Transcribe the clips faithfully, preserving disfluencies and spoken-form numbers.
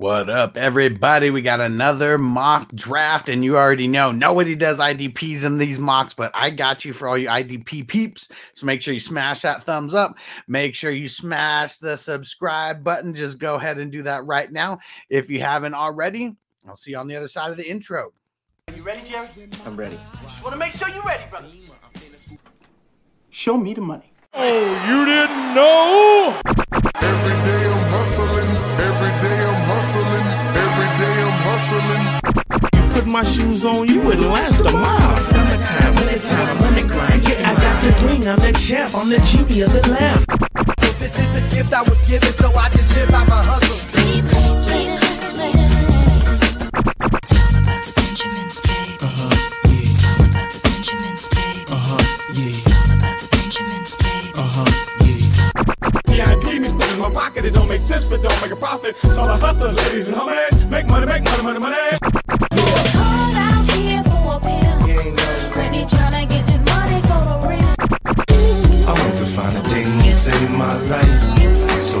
What up, everybody? We got another mock draft, and you already know nobody does I D Ps in these mocks, but I got you for all you I D P peeps. So make sure you smash that thumbs up. Make sure you smash the subscribe button. Just go ahead and do that right now if you haven't already. I'll see you on the other side of the intro. Are you ready, Jerry? I'm ready. I just want to make sure you're ready, brother. Show me the money. Oh, you didn't know? Every day I'm hustling. Every day I'm hustling. Every day I'm hustling. You put my shoes on, you wouldn't last a mile. Summertime, wintertime, I'm on the grind. Yeah, I got the ring, I'm the champ, I'm the genie of the lamp. Well, this is the gift I was given, so I just live by my hustle. My pocket, it don't make sense, but don't make a profit. So I hustle, ladies and homies, make money, make money, money, money. You a call out here for a pill, really tryna get this money for a real. I want to find a thing to save my life, so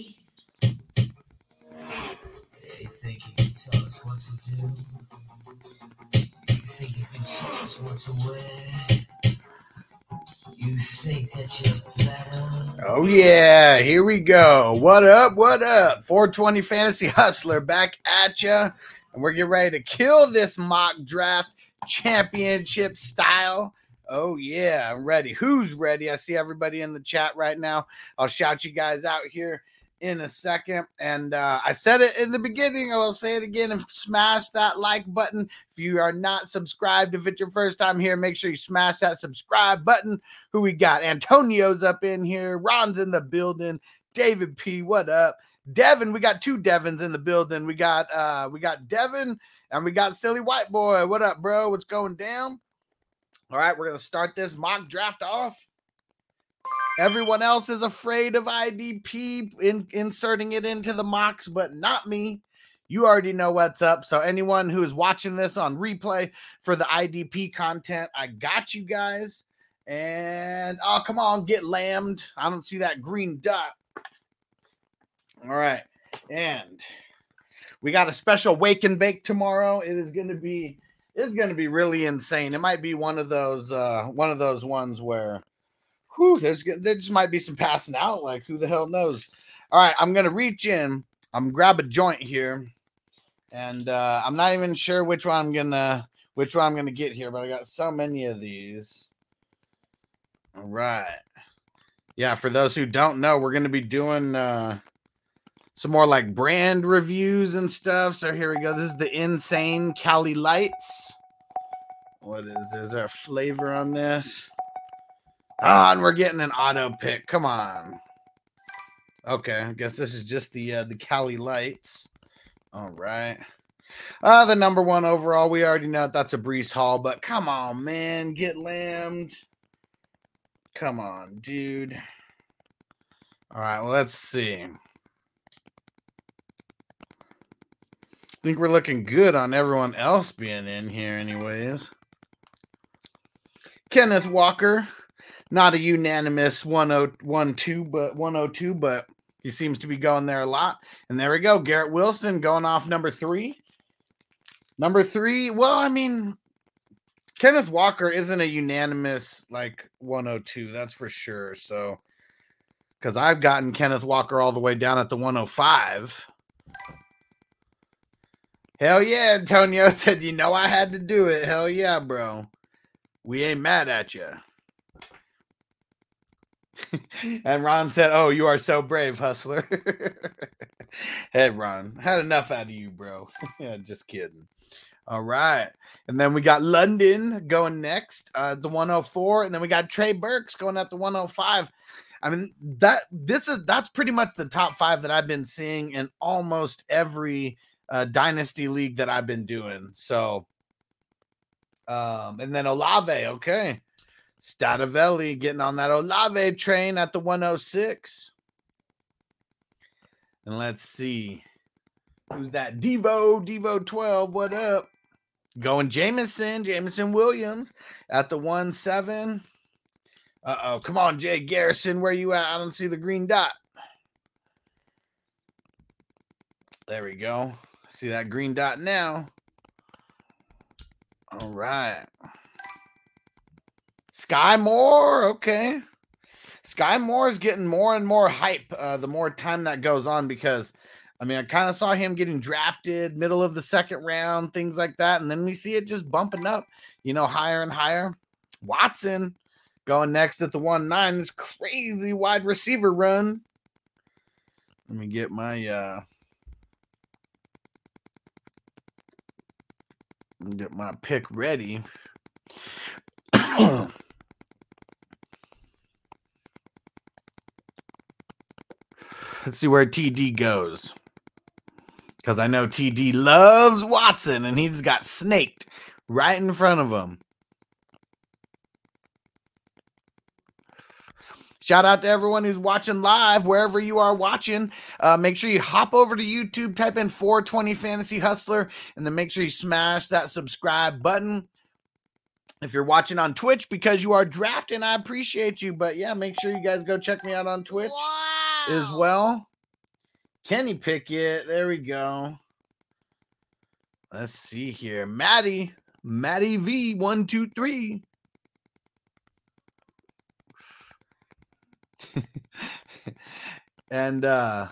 They think you can tell us what to do. You think you can tell us what to wear. You think that you're better. Oh yeah, here we go. What up, what up? four twenty Fantasy Hustler back at ya. And we're getting ready to kill this mock draft championship style. Oh, yeah, I'm ready. Who's ready? I see everybody in the chat right now. I'll shout you guys out here in a second. And uh, I said it in the beginning, and I'll say it again, and smash that like button. If you are not subscribed, if it's your first time here, make sure you smash that subscribe button. Who we got? Antonio's up in here. Ron's in the building. David P., what up? Devin, we got two Devins in the building. We got, uh, we got Devin, and we got Silly White Boy. What up, bro? What's going down? All right, we're going to start this mock draft off. Everyone else is afraid of I D P in, inserting it into the mocks, but not me. You already know what's up. So anyone who is watching this on replay for the I D P content, I got you guys. And, oh, come on, get lambed. I don't see that green dot. All right, and we got a special wake and bake tomorrow. It is going to be... It's going to be really insane. It might be one of those uh, one of those ones where whew, there's there just might be some passing out. Like, who the hell knows? All right, I'm going to reach in. I'm grab a joint here, and uh, I'm not even sure which one I'm gonna which one I'm gonna get here. But I got so many of these. All right, yeah. For those who don't know, we're going to be doing uh, some more like brand reviews and stuff. So here we go. This is the Insane Cali Lights. What is this? Is there a flavor on this? Ah, and we're getting an auto pick. Come on. Okay, I guess this is just the uh, the Cali Lights. All right. Uh, the number one overall. We already know that's a Breece Hall, but come on, man. Get lambed. Come on, dude. All right, well, let's see. I think we're looking good on everyone else being in here anyways. Kenneth Walker, not a unanimous one oh two, but he seems to be going there a lot. And there we go. Garrett Wilson going off number three. Number three, well, I mean, Kenneth Walker isn't a unanimous, like, one oh two. That's for sure. So, because I've gotten Kenneth Walker all the way down at the one oh five. Hell yeah, Antonio said, you know I had to do it. Hell yeah, bro. We ain't mad at you. And Ron said, oh, you are so brave, hustler. Hey, Ron, had enough out of you, bro. Yeah, just kidding. All right. And then we got London going next, uh, the one oh four. And then we got Trey Burks going at the one oh five. I mean, that this is that's pretty much the top five that I've been seeing in almost every Uh, dynasty league that I've been doing. So, um, and then Olave. Okay. Stadavelli getting on that Olave train at the one oh six. And let's see. Who's that? Devo, Devo twelve, what up? Going Jameson, Jameson Williams at the one seven. Uh-oh, come on, Jay Garrison, where you at? I don't see the green dot. There we go. See that green dot now. All right. Sky Moore, okay. Sky Moore is getting more and more hype uh, the more time that goes on because, I mean, I kind of saw him getting drafted, middle of the second round, things like that, and then we see it just bumping up, you know, higher and higher. Watson going next at the one nine. This crazy wide receiver run. Let me get my uh, let me get my pick ready. Let's see where T D goes. Because I know T D loves Watson, and he's got snaked right in front of him. Shout out to everyone who's watching live, wherever you are watching. Uh, make sure you hop over to YouTube, type in four twenty Fantasy Hustler, and then make sure you smash that subscribe button. If you're watching on Twitch because you are drafting, I appreciate you. But, yeah, make sure you guys go check me out on Twitch. Wow. As well. Kenny Pickett. There we go. Let's see here. Maddie. Maddie V. One, two, three. And, uh,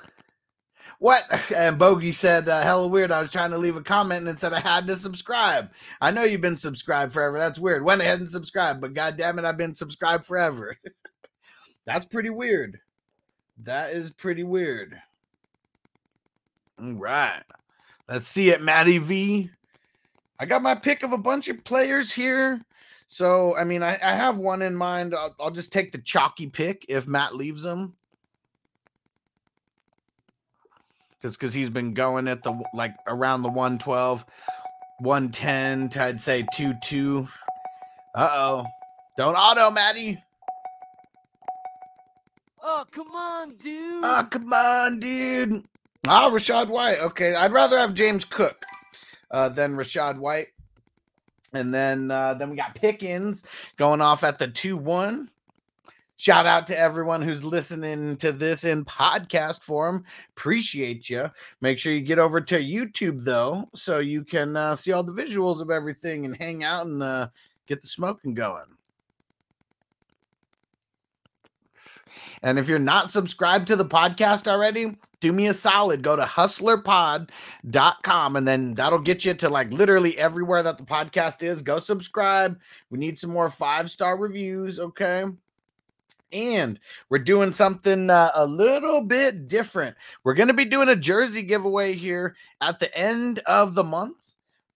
what? And Bogey said, uh, hella weird. I was trying to leave a comment and it said I had to subscribe. I know you've been subscribed forever. That's weird. Went ahead and subscribed, but goddammit, I've been subscribed forever. That's pretty weird. That is pretty weird. All right. Let's see it, Maddie V. I got my pick of a bunch of players here. So, I mean, I, I have one in mind. I'll, I'll just take the chalky pick if Matt leaves him. Because because he's been going at the, like, around the one twelve, one ten, to, I'd say two two. Uh-oh. Don't auto, Maddie. Oh, come on, dude. Oh, come on, dude. Ah, Rashad White. Okay, I'd rather have James Cook uh, than Rashad White. And then, uh, then we got Pickens going off at the two one. Shout out to everyone who's listening to this in podcast form. Appreciate you. Make sure you get over to YouTube, though, so you can uh, see all the visuals of everything and hang out and uh, get the smoking going. And if you're not subscribed to the podcast already, do me a solid. Go to hustler pod dot com, and then that'll get you to, like, literally everywhere that the podcast is. Go subscribe. We need some more five-star reviews, okay? And we're doing something uh, a little bit different. We're going to be doing a jersey giveaway here at the end of the month.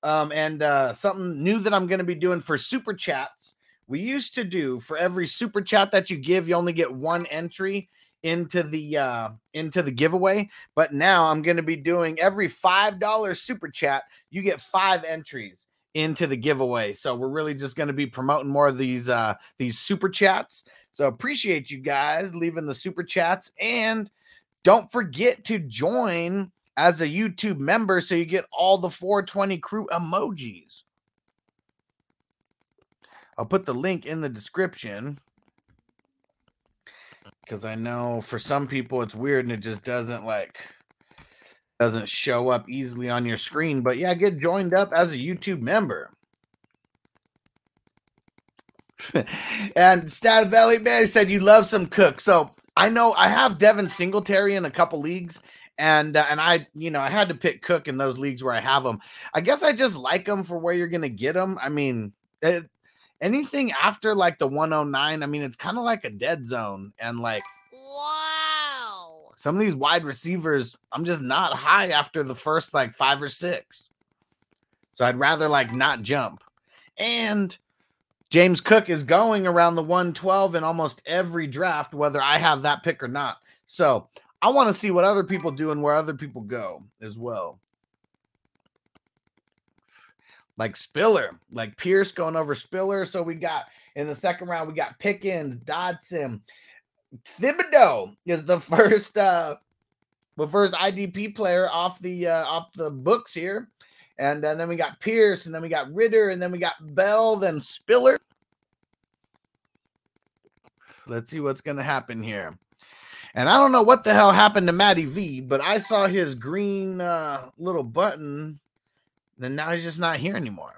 Um, and uh, something new that I'm going to be doing for Super Chats. We used to do, for every Super Chat that you give, you only get one entry into the uh, into the giveaway. But now I'm going to be doing every five dollar Super Chat, you get five entries into the giveaway. So we're really just going to be promoting more of these uh, these Super Chats. So appreciate you guys leaving the Super Chats. And don't forget to join as a YouTube member so you get all the four twenty crew emojis. I'll put the link in the description because I know for some people it's weird and it just doesn't, like, doesn't show up easily on your screen. But, yeah, get joined up as a YouTube member. And Stadvelli, man, said you love some Cook. So I know I have Devin Singletary in a couple leagues, and uh, and I, you know, I had to pick Cook in those leagues where I have him. I guess I just like him for where you're gonna get him. I mean, it, anything after like the one oh nine, I mean, it's kind of like a dead zone, and like, wow, some of these wide receivers, I'm just not high after the first like five or six. So I'd rather like not jump. And James Cook is going around the one twelve in almost every draft, whether I have that pick or not. So I want to see what other people do and where other people go as well. Like Spiller, like Pierce going over Spiller. So we got In the second round, we got Pickens, Dodson. Thibodeau is the first uh, the first I D P player off the uh, off the books here. And, and then we got Pierce, and then we got Ritter, and then we got Bell, then Spiller. Let's see what's going to happen here. And I don't know what the hell happened to Matty V, but I saw his green uh, little button. Then now he's just not here anymore.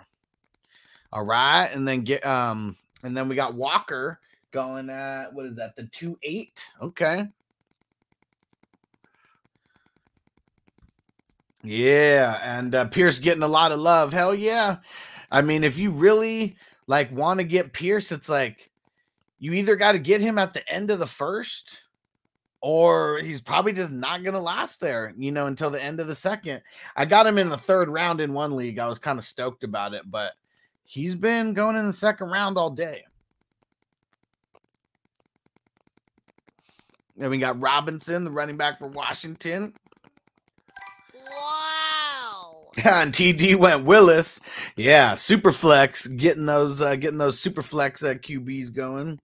All right, and then get um, and then we got Walker going at what is that? The two eight. Okay. Yeah, and uh, Pierce getting a lot of love. Hell yeah! I mean, if you really like want to get Pierce, it's like you either got to get him at the end of the first. Or he's probably just not going to last there, you know, until the end of the second. I got him in the third round in one league. I was kind of stoked about it, but he's been going in the second round all day. Then we got Robinson, the running back for Washington. Wow. And T D went Willis. Yeah, super flex, getting those, uh, getting those super flex uh, Q Bs going.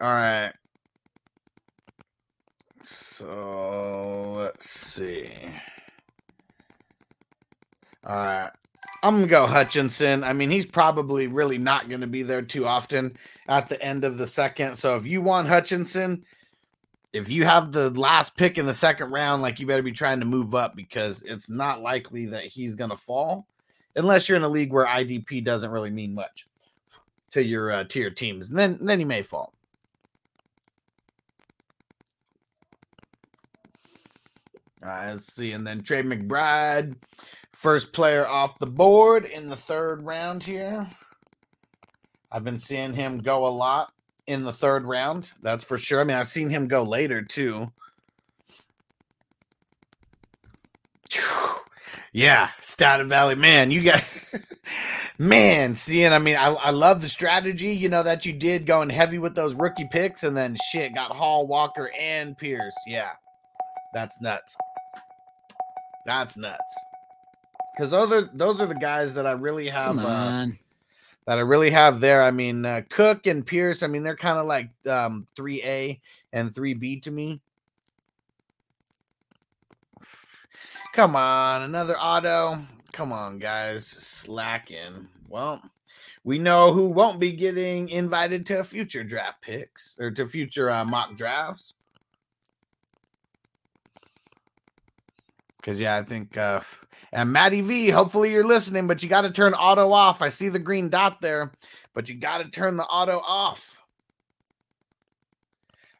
All right, so let's see. All right, I'm going to go Hutchinson. I mean, he's probably really not going to be there too often at the end of the second. So if you want Hutchinson, if you have the last pick in the second round, like you better be trying to move up because it's not likely that he's going to fall unless you're in a league where I D P doesn't really mean much to your uh, to your teams. And then, then he may fall. All right, let's see. And then Trey McBride, first player off the board in the third round here. I've been seeing him go a lot in the third round. That's for sure. I mean, I've seen him go later, too. Whew. Yeah, Staten Valley. Man, you got... Man, seeing, I mean, I, I love the strategy, you know, that you did going heavy with those rookie picks. And then, shit, got Hall, Walker, and Pierce. Yeah, that's nuts. That's nuts. Because those are those are the guys that I really have uh, that I really have there. I mean, uh, Cook and Pierce. I mean, they're kind of like um, three A and three B to me. Come on, another auto. Come on, guys, slacking. Well, we know who won't be getting invited to future draft picks or to future uh, mock drafts. Because, yeah, I think, uh, and Matty V, hopefully you're listening, but you got to turn auto off. I see the green dot there, but you got to turn the auto off.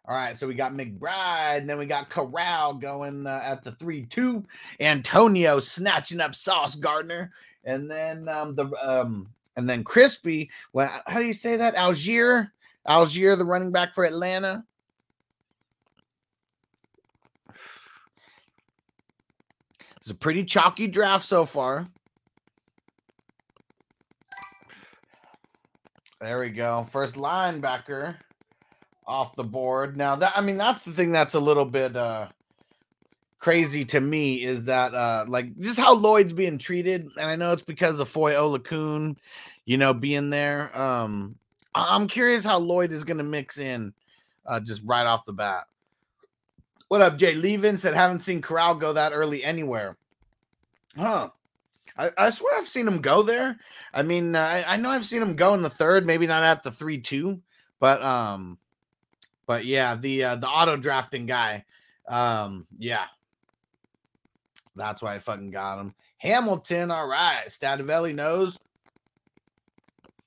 All right, so we got McBride, and then we got Corral going uh, at the three two. Antonio snatching up Sauce Gardner, and then um, the um, and then Crispy. Well, how do you say that? Algier, Algier, the running back for Atlanta. It's a pretty chalky draft so far. There we go. First linebacker off the board. Now, that I mean, that's the thing that's a little bit uh, crazy to me is that, uh, like, just how Lloyd's being treated. And I know it's because of Foy Olakun, you know, being there. Um, I'm curious how Lloyd is going to mix in uh, just right off the bat. What up, Jay Levin said, haven't seen Corral go that early anywhere. Huh. I, I swear I've seen him go there. I mean, I, I know I've seen him go in the third, maybe not at the three two, but um, but yeah, the uh, the auto-drafting guy, um, yeah. That's why I fucking got him. Hamilton, all right. Stativelli knows.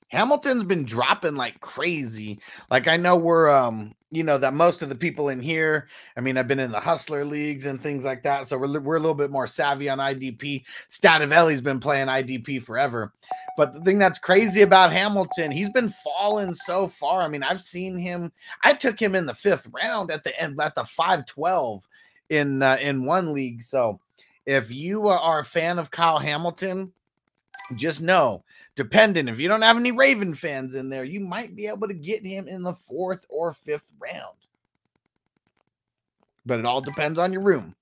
Hamilton's been dropping like crazy. Like, I know we're, um, you know, that most of the people in here, I mean, I've been in the hustler leagues and things like that. So we're, we're a little bit more savvy on I D P. Stativelli's been playing I D P forever. But the thing that's crazy about Hamilton, he's been falling so far. I mean, I've seen him. I took him in the fifth round at the end, at the five twelve in, uh, in one league. So if you are a fan of Kyle Hamilton, just know, depending, if you don't have any Raven fans in there, you might be able to get him in the fourth or fifth round. But it all depends on your room.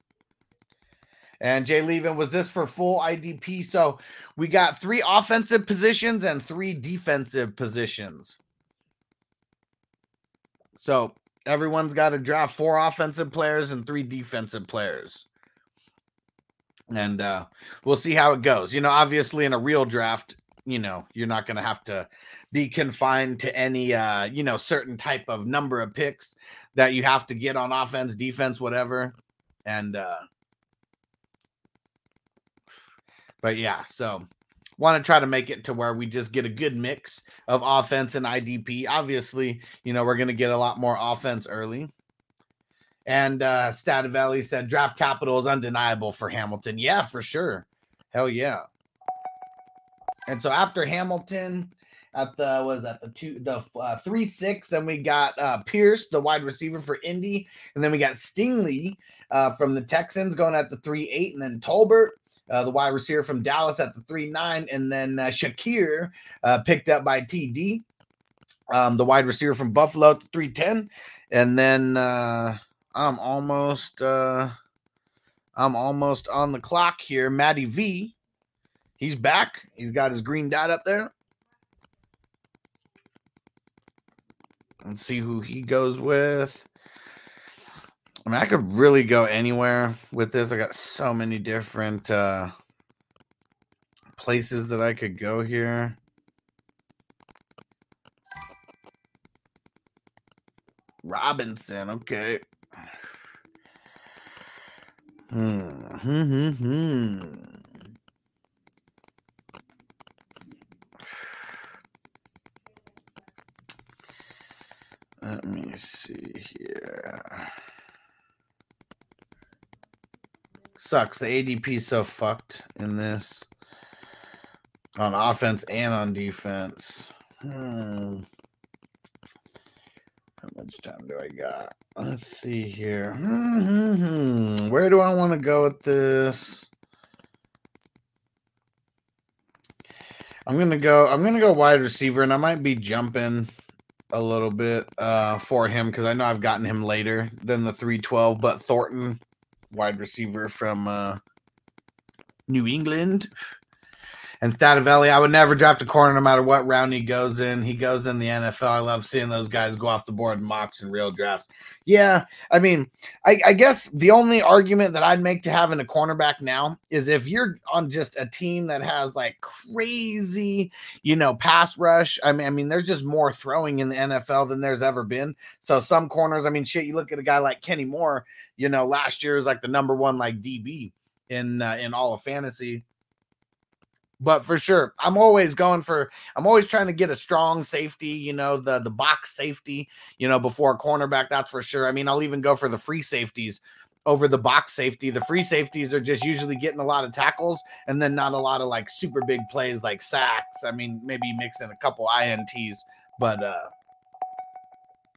And Jay Levin, was this for full I D P? So we got three offensive positions and three defensive positions. So everyone's got to draft four offensive players and three defensive players. And uh, we'll see how it goes. You know, obviously in a real draft, you know, you're not going to have to be confined to any, uh, you know, certain type of number of picks that you have to get on offense, defense, whatever. And, uh, but yeah, so want to try to make it to where we just get a good mix of offense and I D P. Obviously, you know, we're going to get a lot more offense early. And uh, Stativelli said draft capital is undeniable for Hamilton. Yeah, for sure. Hell yeah. And so after Hamilton at the, was that the two, the uh, three, six, then we got uh, Pierce, the wide receiver for Indy. And then we got Stingley uh, from the Texans going at the three, eight, and then Tolbert, uh, the wide receiver from Dallas at the three, nine, and then uh, Shakir uh, picked up by T D, um, the wide receiver from Buffalo at the three, ten. And then uh, I'm almost, uh, I'm almost on the clock here. Matty V. He's back. He's got his green dot up there. Let's see who he goes with. I mean, I could really go anywhere with this. I got so many different uh, places that I could go here. Robinson. Okay. Hmm. Hmm. Hmm. Let me see here. Sucks. The A D P's so fucked in this. On offense and on defense. Hmm. How much time do I got? Let's see here. Mm-hmm. Where do I want to go with this? I'm gonna go, I'm gonna go wide receiver, and I might be jumping a little bit uh, for him because I know I've gotten him later than the three twelve, but Thornton, wide receiver from uh, New England. And Stativelli, I would never draft a corner no matter what round he goes in. He goes in the N F L. I love seeing those guys go off the board in mocks and real drafts. Yeah, I mean, I, I guess the only argument that I'd make to having a cornerback now is if you're on just a team that has like crazy, you know, pass rush. I mean, I mean, there's just more throwing in the N F L than there's ever been. So some corners, I mean, shit, you look at a guy like Kenny Moore, you know, last year was like the number one like D B in uh, in all of fantasy. But for sure, I'm always going for, I'm always trying to get a strong safety, you know, the, the box safety, you know, before a cornerback, that's for sure. I mean, I'll even go for the free safeties over the box safety. The free safeties are just usually getting a lot of tackles and then not a lot of like super big plays like sacks. I mean, maybe mix in a couple I N Ts, but uh,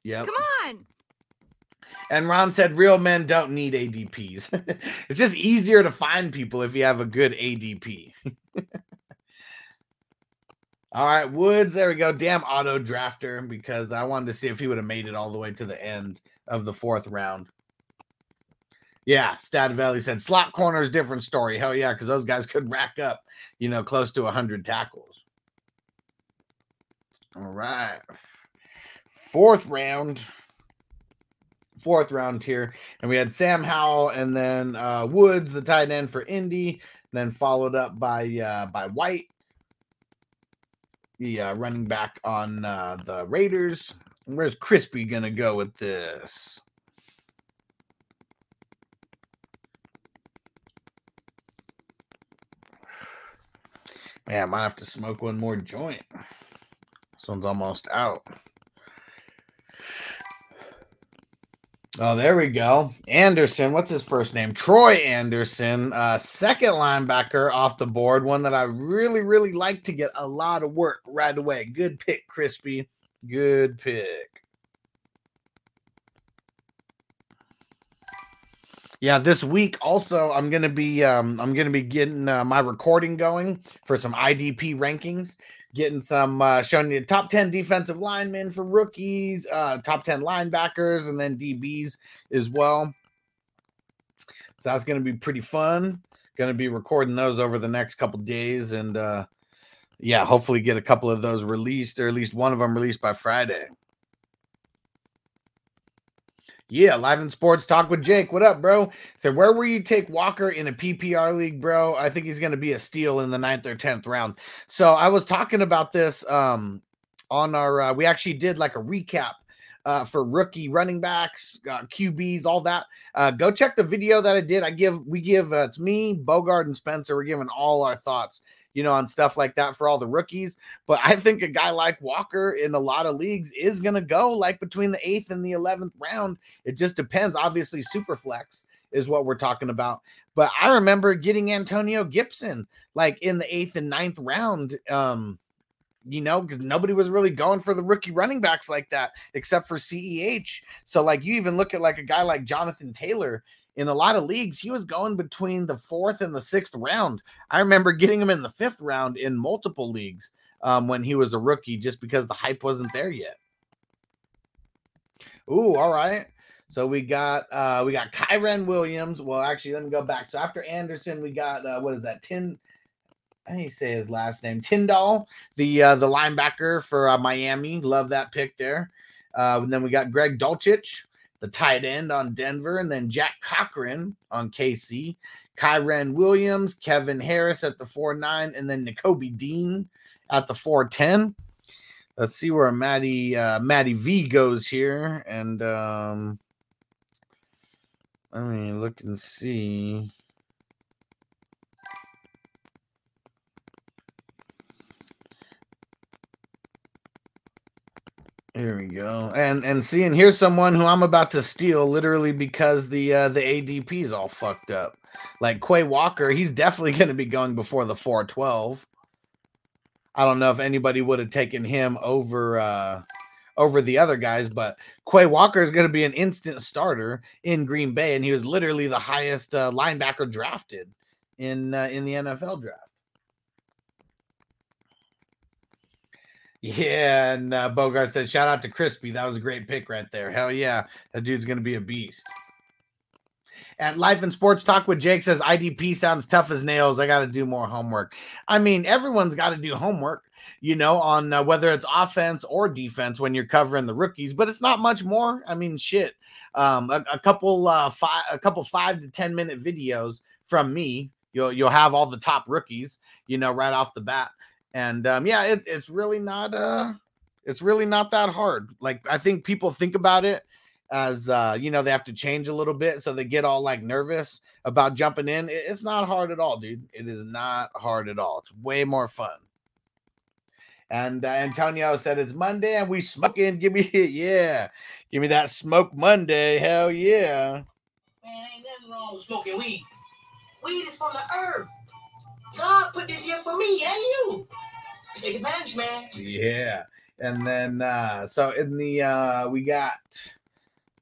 yeah. Come on. And Ron said, real men don't need A D Ps. It's just easier to find people if you have a good A D P. All right, Woods, there we go. Damn auto drafter, because I wanted to see if he would have made it all the way to the end of the fourth round. Yeah, Stativelli said slot corners, different story. Hell yeah, because those guys could rack up, you know, close to one hundred tackles. All right, fourth round. Fourth round here, and we had Sam Howell and then uh, Woods, the tight end for Indy, then followed up by uh, by White, the uh, running back on uh, the Raiders. And where's Crispy gonna go with this? Man, I might have to smoke one more joint. This one's almost out. Oh, there we go. Anderson, what's his first name? Troy Anderson, uh, second linebacker off the board, one that I really, really like to get a lot of work right away. Good pick, Crispy. Good pick. Yeah, this week also I'm gonna be um, I'm gonna be getting uh, my recording going for some I D P rankings. Getting some, uh, showing you top ten defensive linemen for rookies, uh, top ten linebackers, and then D Bs as well. So that's going to be pretty fun. going to be recording those over the next couple days, and uh, yeah, hopefully get a couple of those released, or at least one of them released by Friday. Yeah, Live in Sports Talk with Jake. What up, bro? Said, where will you take Walker in a P P R league, bro? I think he's going to be a steal in the ninth or tenth round. So I was talking about this um, on our uh, – we actually did like a recap uh, for rookie running backs, uh, Q Bs, all that. Uh, go check the video that I did. I give – we give uh, – it's me, Bogard, and Spencer. We're giving all our thoughts, you know, on stuff like that for all the rookies. But I think a guy like Walker in a lot of leagues is going to go like between the eighth and the eleventh round. It just depends. Obviously, Superflex is what we're talking about. But I remember getting Antonio Gibson like in the eighth and ninth round, um, you know, because nobody was really going for the rookie running backs like that except for C E H. So like you even look at like a guy like Jonathan Taylor. In a lot of leagues, he was going between the fourth and the sixth round. I remember getting him in the fifth round in multiple leagues um, when he was a rookie just because the hype wasn't there yet. Ooh, all right. So we got uh, we got Kyren Williams. Well, actually, let me go back. So after Anderson, we got, uh, what is that, Tin? I didn't say his last name. Tyndall, the, uh, the linebacker for uh, Miami. Love that pick there. Uh, and then we got Greg Dulcich, the tight end on Denver, and then Jack Cochran on K C, Kyren Williams, Kevin Harris at the four nine, and then N'Kobe Dean at the four ten. Let's see where Matty uh, Matty V goes here, and um, let me look and see. Here we go. And and seeing here's someone who I'm about to steal literally because the uh, the A D P is all fucked up. Like Quay Walker, he's definitely going to be going before the four twelve. I don't know if anybody would have taken him over uh, over the other guys, but Quay Walker is going to be an instant starter in Green Bay, and he was literally the highest uh, linebacker drafted in uh, in the N F L draft. Yeah, and uh, Bogart said, shout out to Crispy. That was a great pick right there. Hell yeah. That dude's going to be a beast. At Life and Sports Talk with Jake says, I D P sounds tough as nails. I got to do more homework. I mean, everyone's got to do homework, you know, on uh, whether it's offense or defense when you're covering the rookies, but it's not much more. I mean, shit. Um, a, a couple uh, five, a couple five to ten minute videos from me. You'll, you'll have all the top rookies, you know, right off the bat. And um, yeah, it, it's really not uh, it's really not that hard. Like I think people think about it as uh, you know, they have to change a little bit, so they get all like nervous about jumping in. It, it's not hard at all, dude. It is not hard at all. It's way more fun. And uh, Antonio said it's Monday and we smoking. Give me yeah, give me that smoke Monday. Hell yeah. Man, ain't nothing wrong with smoking weed. Weed is from the herb. God put this here for me and you. Take advantage, man. Yeah. And then uh so in the uh we got,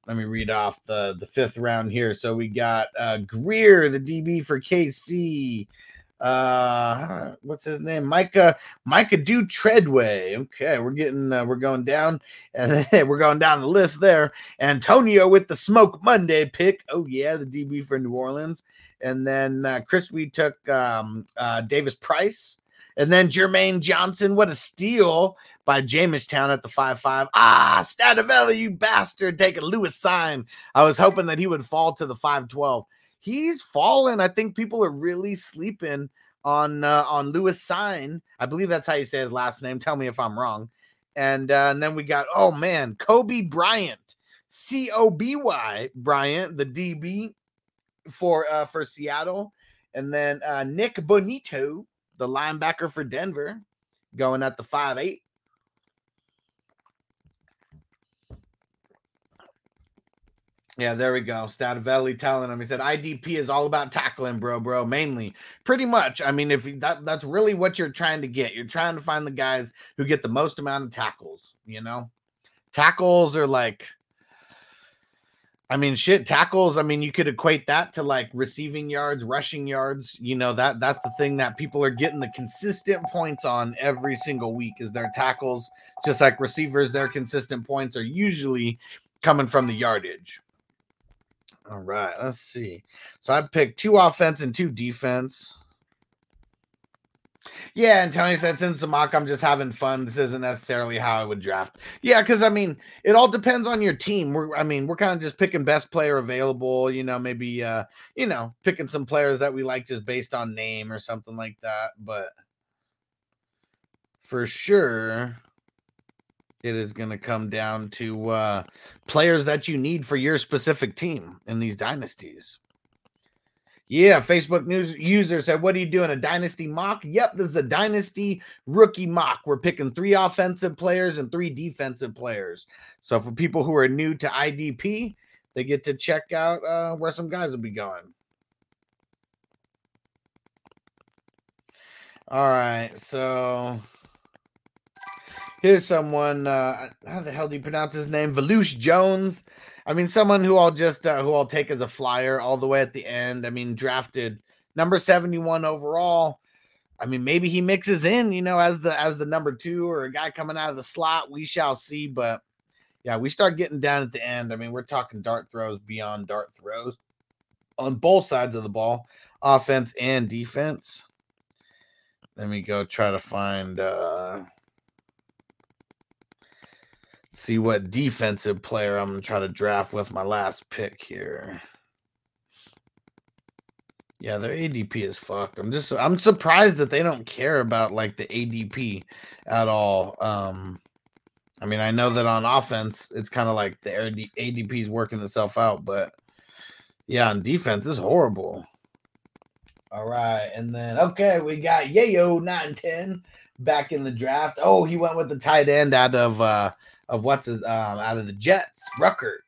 let me read off the the fifth round here. So we got uh Greer, the D B for K C. Uh what's his name? Micah Micah Du Treadway. Okay, we're getting uh, we're going down and we're going down the list there. Antonio with the Smoke Monday pick. Oh yeah, the D B for New Orleans. And then uh, Chris, we took um, uh, Davis Price. And then Jermaine Johnson. What a steal by Jamestown at the five five. Ah, Stadivella, you bastard. Taking Lewis Cine. I was hoping that he would fall to the five twelve. He's fallen. I think people are really sleeping on uh, on Lewis Cine. I believe that's how you say his last name. Tell me if I'm wrong. And, uh, and then we got, oh, man, Kobe Bryant. C O B Y Bryant, the D B. For uh for Seattle, and then uh Nick Bonito, the linebacker for Denver, going at the five eight. Yeah, there we go. Stativelli telling him, he said I D P is all about tackling, bro, bro, mainly. Pretty much. I mean, if that that's really what you're trying to get. You're trying to find the guys who get the most amount of tackles, you know. Tackles are like, I mean, shit, tackles, I mean, you could equate that to, like, receiving yards, rushing yards. You know, that that's the thing that people are getting the consistent points on every single week is their tackles. Just like receivers, their consistent points are usually coming from the yardage. All right, let's see. So I picked two offense and two defense. Yeah, and Tony said, since the mock, I'm just having fun. This isn't necessarily how I would draft. Yeah, because, I mean, it all depends on your team. We're, I mean, we're kind of just picking best player available, you know, maybe, uh, you know, picking some players that we like just based on name or something like that. But for sure, it is going to come down to uh, players that you need for your specific team in these dynasties. Yeah, Facebook news user said, what are you doing, a dynasty mock? Yep, this is a dynasty rookie mock. We're picking three offensive players and three defensive players. So for people who are new to I D P, they get to check out uh, where some guys will be going. All right, so here's someone, uh, how the hell do you pronounce his name? Veloush Jones. I mean, someone who I'll just uh, who I'll take as a flyer all the way at the end. I mean, drafted number seventy-one overall. I mean, maybe he mixes in, you know, as the as the number two or a guy coming out of the slot. We shall see. But yeah, we start getting down at the end. I mean, we're talking dart throws beyond dart throws on both sides of the ball, offense and defense. Let me go try to find. Uh... See what defensive player I'm going to try to draft with my last pick here. Yeah, their A D P is fucked. I'm just, I'm surprised that they don't care about like the A D P at all. Um, I mean, I know that on offense, it's kind of like the A D P is working itself out, but yeah, on defense, it's horrible. All right. And then, okay, we got Yayo nine ten back in the draft. Oh, he went with the tight end out of, uh, Of what's his um out of the Jets, Ruckert.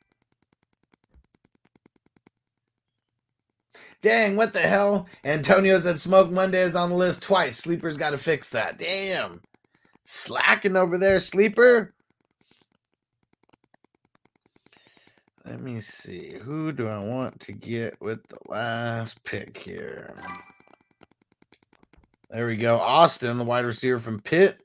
Dang, what the hell? Antonio said Smoke Monday is on the list twice. Sleeper's got to fix that. Damn, slacking over there, Sleeper. Let me see. Who do I want to get with the last pick here? There we go. Austin, the wide receiver from Pitt.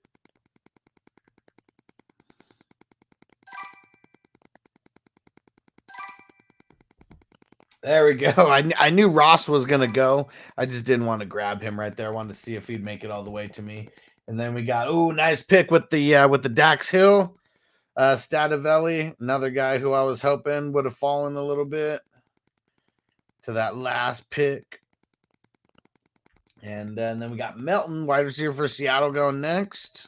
There we go. I, I knew Ross was going to go. I just didn't want to grab him right there. I wanted to see if he'd make it all the way to me. And then we got, ooh, nice pick with the uh, with the Dax Hill. Uh, Stativelli, another guy who I was hoping would have fallen a little bit to that last pick. And, uh, and then we got Melton, wide receiver for Seattle, going next.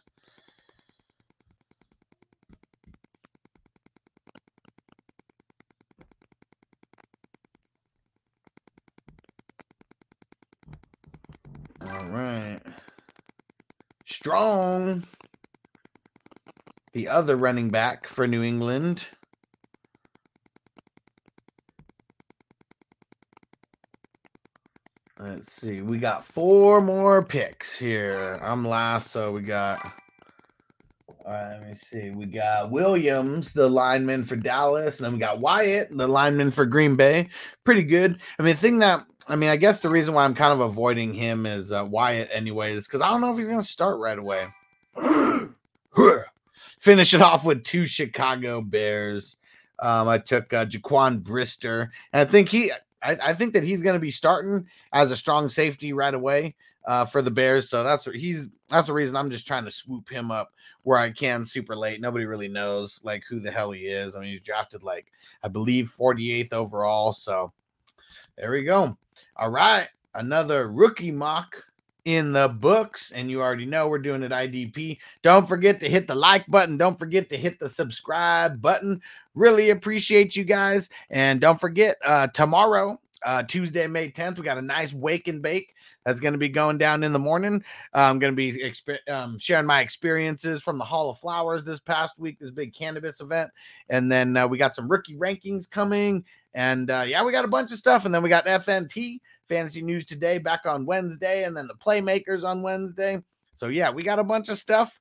All right. Strong. The other running back for New England. Let's see. We got four more picks here. I'm last, so we got... All right, let me see. We got Williams, the lineman for Dallas. And then we got Wyatt, the lineman for Green Bay. Pretty good. I mean, the thing that... I mean, I guess the reason why I'm kind of avoiding him is uh, Wyatt anyways, because I don't know if he's going to start right away. Finish it off with two Chicago Bears. Um, I took uh, Jaquan Brister. And I think he, I, I think that he's going to be starting as a strong safety right away uh, for the Bears. So that's he's that's the reason I'm just trying to swoop him up where I can super late. Nobody really knows like who the hell he is. I mean, he's drafted like, I believe forty-eighth overall. So there we go. All right, another rookie mock in the books, and you already know we're doing it I D P. Don't forget to hit the like button. Don't forget to hit the subscribe button. Really appreciate you guys, and don't forget uh, tomorrow, uh, Tuesday, May tenth, we got a nice wake and bake that's going to be going down in the morning. Uh, I'm going to be exp- um, sharing my experiences from the Hall of Flowers this past week, this big cannabis event, and then uh, we got some rookie rankings coming. And, uh, yeah, we got a bunch of stuff. And then we got F N T, Fantasy News Today, back on Wednesday. And then the Playmakers on Wednesday. So, yeah, we got a bunch of stuff.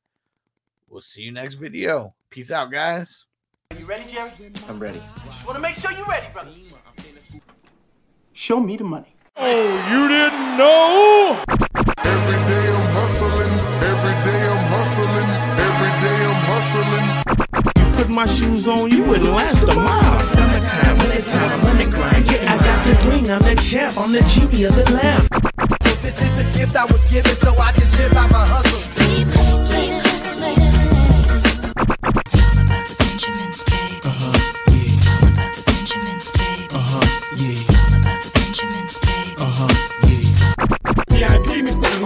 We'll see you next video. Peace out, guys. Are you ready, Jerry? I'm ready. Just want to make sure you're ready, brother. Show me the money. Oh, you didn't know? Every day I'm hustling. Every day I'm hustling. Every day I'm hustling. my shoes on, you wouldn't last a mile. Summertime, wintertime, I'm on the grind. Yeah, I got the ring, I'm the champ, I'm the genie of the lamp. This is the gift I was given, so I just live by my hustle.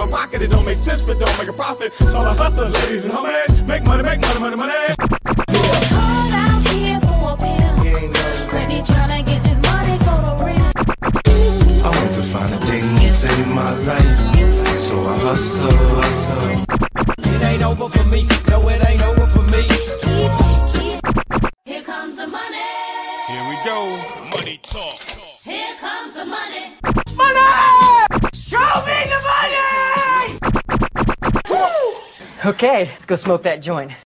Pocket, it don't make sense, but don't make a profit. So I hustle, ladies and homies, make money, make money, money, money. You a call out here for a pill. Crazy trying to get this money for the real. I want to find a thing to save my life, so I hustle, hustle. It ain't over for me, no, it ain't over for me. Here comes the money. Here we go, money talk. Here comes the money. Money! Show me the money! Okay, let's go smoke that joint.